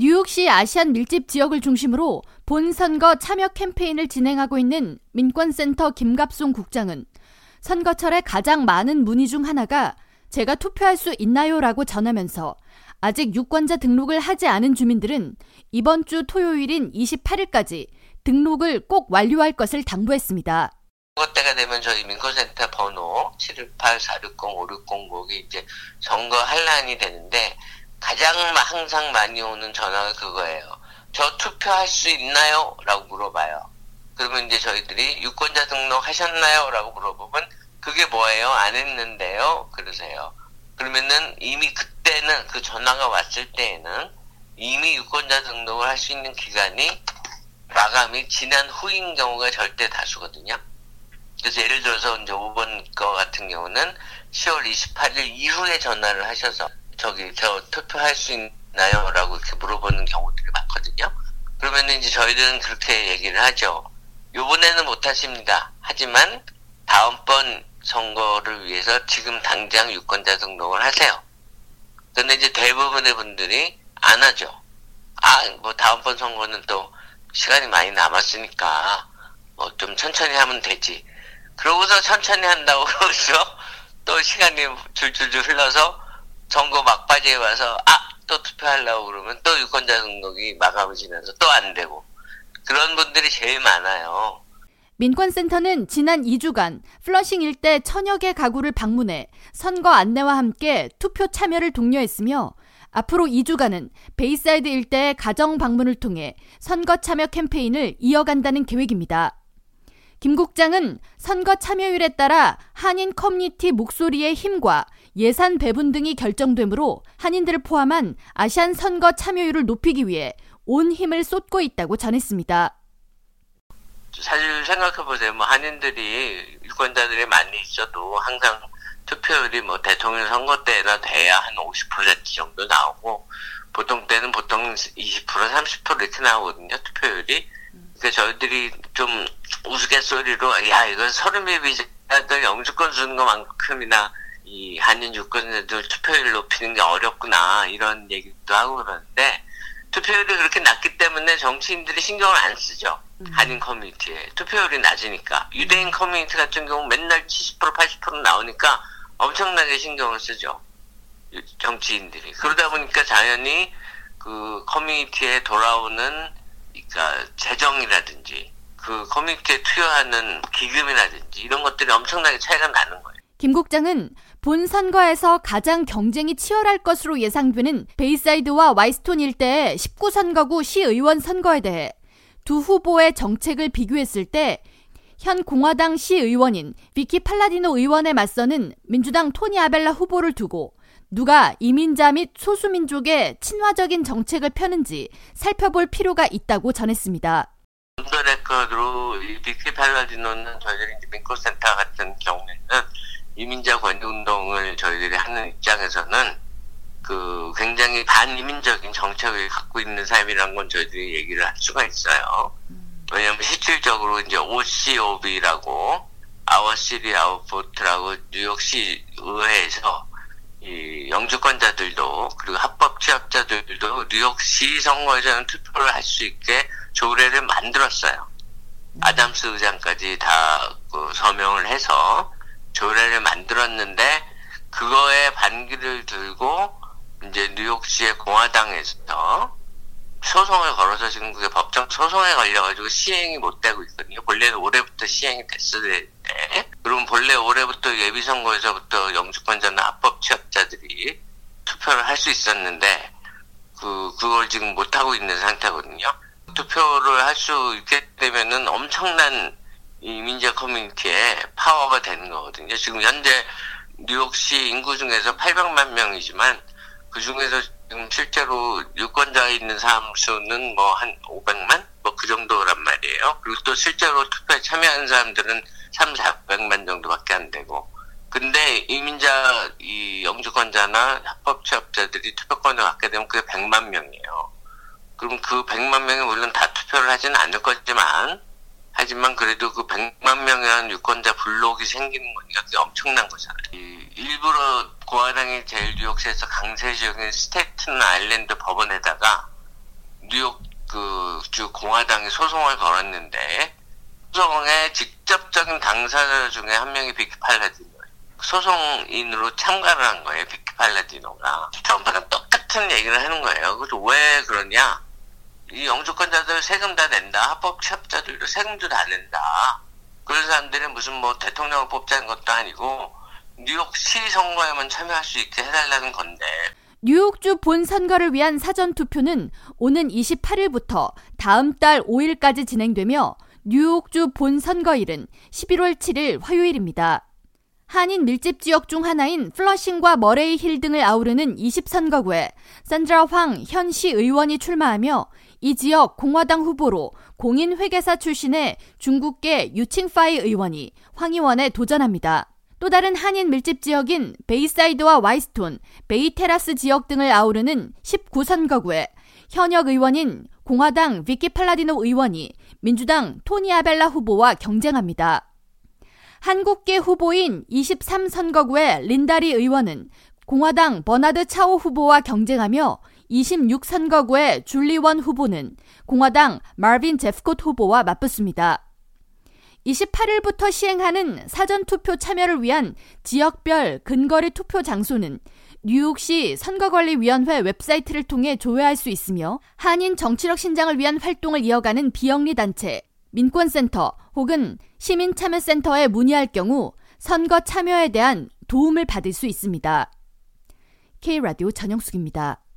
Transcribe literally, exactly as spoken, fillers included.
뉴욕시 아시안 밀집 지역을 중심으로 본선거 참여 캠페인을 진행하고 있는 민권센터 김갑송 국장은 선거철에 가장 많은 문의 중 하나가 제가 투표할 수 있나요? 라고 전하면서 아직 유권자 등록을 하지 않은 주민들은 이번 주 토요일인 이십팔일까지 등록을 꼭 완료할 것을 당부했습니다. 선거 때가 되면 저희 민권센터 번호 칠일팔 사육공 오육공공이 이제 선거 한란이 되는데 가장 항상 많이 오는 전화가 그거예요. 저 투표할 수 있나요? 라고 물어봐요. 그러면 이제 저희들이 유권자 등록하셨나요? 라고 물어보면 그게 뭐예요? 안 했는데요? 그러세요. 그러면은 이미 그때는 그 전화가 왔을 때에는 이미 유권자 등록을 할 수 있는 기간이 마감이 지난 후인 경우가 절대 다수거든요. 그래서 예를 들어서 이제 오 번 거 같은 경우는 시월 이십팔일 이후에 전화를 하셔서 저기 저 투표할 수 있나요? 라고 이렇게 물어보는 경우들이 많거든요. 그러면 이제 저희들은 그렇게 얘기를 하죠. 요번에는 못 하십니다. 하지만 다음번 선거를 위해서 지금 당장 유권자 등록을 하세요. 근데 이제 대부분의 분들이 안 하죠. 아, 뭐 다음번 선거는 또 시간이 많이 남았으니까 뭐 좀 천천히 하면 되지. 그러고서 천천히 한다고 그러죠. 또 시간이 줄줄줄 흘러서 선거 막바지에 와서 아, 또 투표하려고 그러면 또 유권자 등록이 마감이 지나서 또 안 되고 그런 분들이 제일 많아요. 민권센터는 지난 이 주간 플러싱 일대 천여 개 가구를 방문해 선거 안내와 함께 투표 참여를 독려했으며 앞으로 이 주간은 베이사이드 일대의 가정 방문을 통해 선거 참여 캠페인을 이어간다는 계획입니다. 김 국장은 선거 참여율에 따라 한인 커뮤니티 목소리의 힘과 예산 배분 등이 결정되므로 한인들을 포함한 아시안 선거 참여율을 높이기 위해 온 힘을 쏟고 있다고 전했습니다. 사실 생각해보세요. 뭐 한인들이 유권자들이 많이 있어도 항상 투표율이 뭐 대통령 선거 때나 돼야 한 오십 퍼센트 정도 나오고 보통 때는 보통 이십 퍼센트 삼십 퍼센트 이렇게 나오거든요. 투표율이. 그러니까 저희들이 좀 우스갯소리로 야 이건 서른미비자들 영주권 주는 것만큼이나 이 한인 유권자들 투표율 높이는 게 어렵구나 이런 얘기도 하고 그러는데 투표율이 그렇게 낮기 때문에 정치인들이 신경을 안 쓰죠. 한인 커뮤니티에. 투표율이 낮으니까. 유대인 커뮤니티 같은 경우 맨날 칠십 퍼센트 팔십 퍼센트 나오니까 엄청나게 신경을 쓰죠. 정치인들이. 그러다 보니까 자연히 그 커뮤니티에 돌아오는 그러니까 재정이라든지 그 커뮤니티에 투여하는 기금이라든지 이런 것들이 엄청나게 차이가 나는 거예요. 김 국장은 본 선거에서 가장 경쟁이 치열할 것으로 예상되는 베이사이드와 와이스톤 일대의 십구 선거구 시의원 선거에 대해 두 후보의 정책을 비교했을 때 현 공화당 시의원인 위키 팔라디노 의원에 맞서는 민주당 토니 아벨라 후보를 두고 누가 이민자 및 소수민족의 친화적인 정책을 펴는지 살펴볼 필요가 있다고 전했습니다. 온더 레코드로 위키 팔라디노는 저희들이 민권센터 같은 경우에는 이민자 권리운동을 저희들이 하는 입장에서는 그 굉장히 반이민적인 정책을 갖고 있는 삶이라는 건 저희들이 얘기를 할 수가 있어요. 왜냐하면 실질적으로 이제 오씨오비라고 Our City, Our Vote라고 뉴욕시 의회에서 이 영주권자들도 그리고 합법 취약자들도 뉴욕시 선거에서는 투표를 할 수 있게 조례를 만들었어요. 아담스 의장까지 다 그 서명을 해서 조례를 만들었는데 그거에 반기를 들고 이제 뉴욕시의 공화당에서 소송을 걸어서 지금 그게 법정 소송에 걸려가지고 시행이 못 되고 있거든요. 본래는 올해부터 시행이 됐을 때 그럼 본래 올해부터 예비선거에서부터 영주권자나 합법 취약자들이 투표를 할 수 있었는데 그, 그걸 지금 못하고 있는 상태거든요. 투표를 할 수 있게 되면은 엄청난 이민자 커뮤니티의 파워가 되는 거거든요. 지금 현재 뉴욕시 인구 중에서 팔백만 명이지만 그 중에서 지금 실제로 유권자에 있는 사람 수는 뭐 한 오백만? 뭐 그 정도란 말이에요. 그리고 또 실제로 투표에 참여하는 사람들은 삼사백만 정도밖에 안 되고. 근데 이민자, 이 영주권자나 합법 취업자들이 투표권을 갖게 되면 그게 백만 명이에요. 그럼 그 백만 명이 물론 다 투표를 하지는 않을 거지만, 하지만 그래도 그 백만 명의 유권자 블록이 생기는 거니까 그게 엄청난 거잖아요. 일부러 공화당이 제일 뉴욕시에서 강세적인 스테튼 아일랜드 법원에다가 뉴욕 그주 공화당이 소송을 걸었는데, 소송의 직접적인 당사자 중에 한 명이 비키 팔라디노, 소송인으로 참가를 한 거예요. 비키 팔라디노가 트럼프랑 똑같은 얘기를 하는 거예요. 그래서 왜 그러냐, 이 영주권자들 세금 다 낸다, 합법 취업자들도 세금도 다 낸다, 그런 사람들이 무슨 뭐 대통령을 뽑자는 것도 아니고 뉴욕시 선거에만 참여할 수 있게 해달라는 건데. 뉴욕주 본 선거를 위한 사전투표는 오는 이십팔일부터 다음 달 오일까지 진행되며, 뉴욕주 본 선거일은 십일월 칠일 화요일입니다. 한인 밀집 지역 중 하나인 플러싱과 머레이 힐 등을 아우르는 이십 선거구에 샌드라 황 현 시의원이 출마하며, 이 지역 공화당 후보로 공인회계사 출신의 중국계 유칭파이 의원이 황 의원에 도전합니다. 또 다른 한인 밀집 지역인 베이사이드와 와이스톤, 베이테라스 지역 등을 아우르는 십구 선거구에 현역 의원인 공화당 위키 팔라디노 의원이 민주당 토니 아벨라 후보와 경쟁합니다. 한국계 후보인 이십삼 선거구의 린다리 의원은 공화당 버나드 차오 후보와 경쟁하며, 이십육 선거구의 줄리원 후보는 공화당 마빈 제프콧 후보와 맞붙습니다. 이십팔일부터 시행하는 사전투표 참여를 위한 지역별 근거리 투표 장소는 뉴욕시 선거관리위원회 웹사이트를 통해 조회할 수 있으며, 한인 정치력 신장을 위한 활동을 이어가는 비영리단체, 민권센터 혹은 시민참여센터에 문의할 경우 선거 참여에 대한 도움을 받을 수 있습니다. K-라디오 전영숙입니다.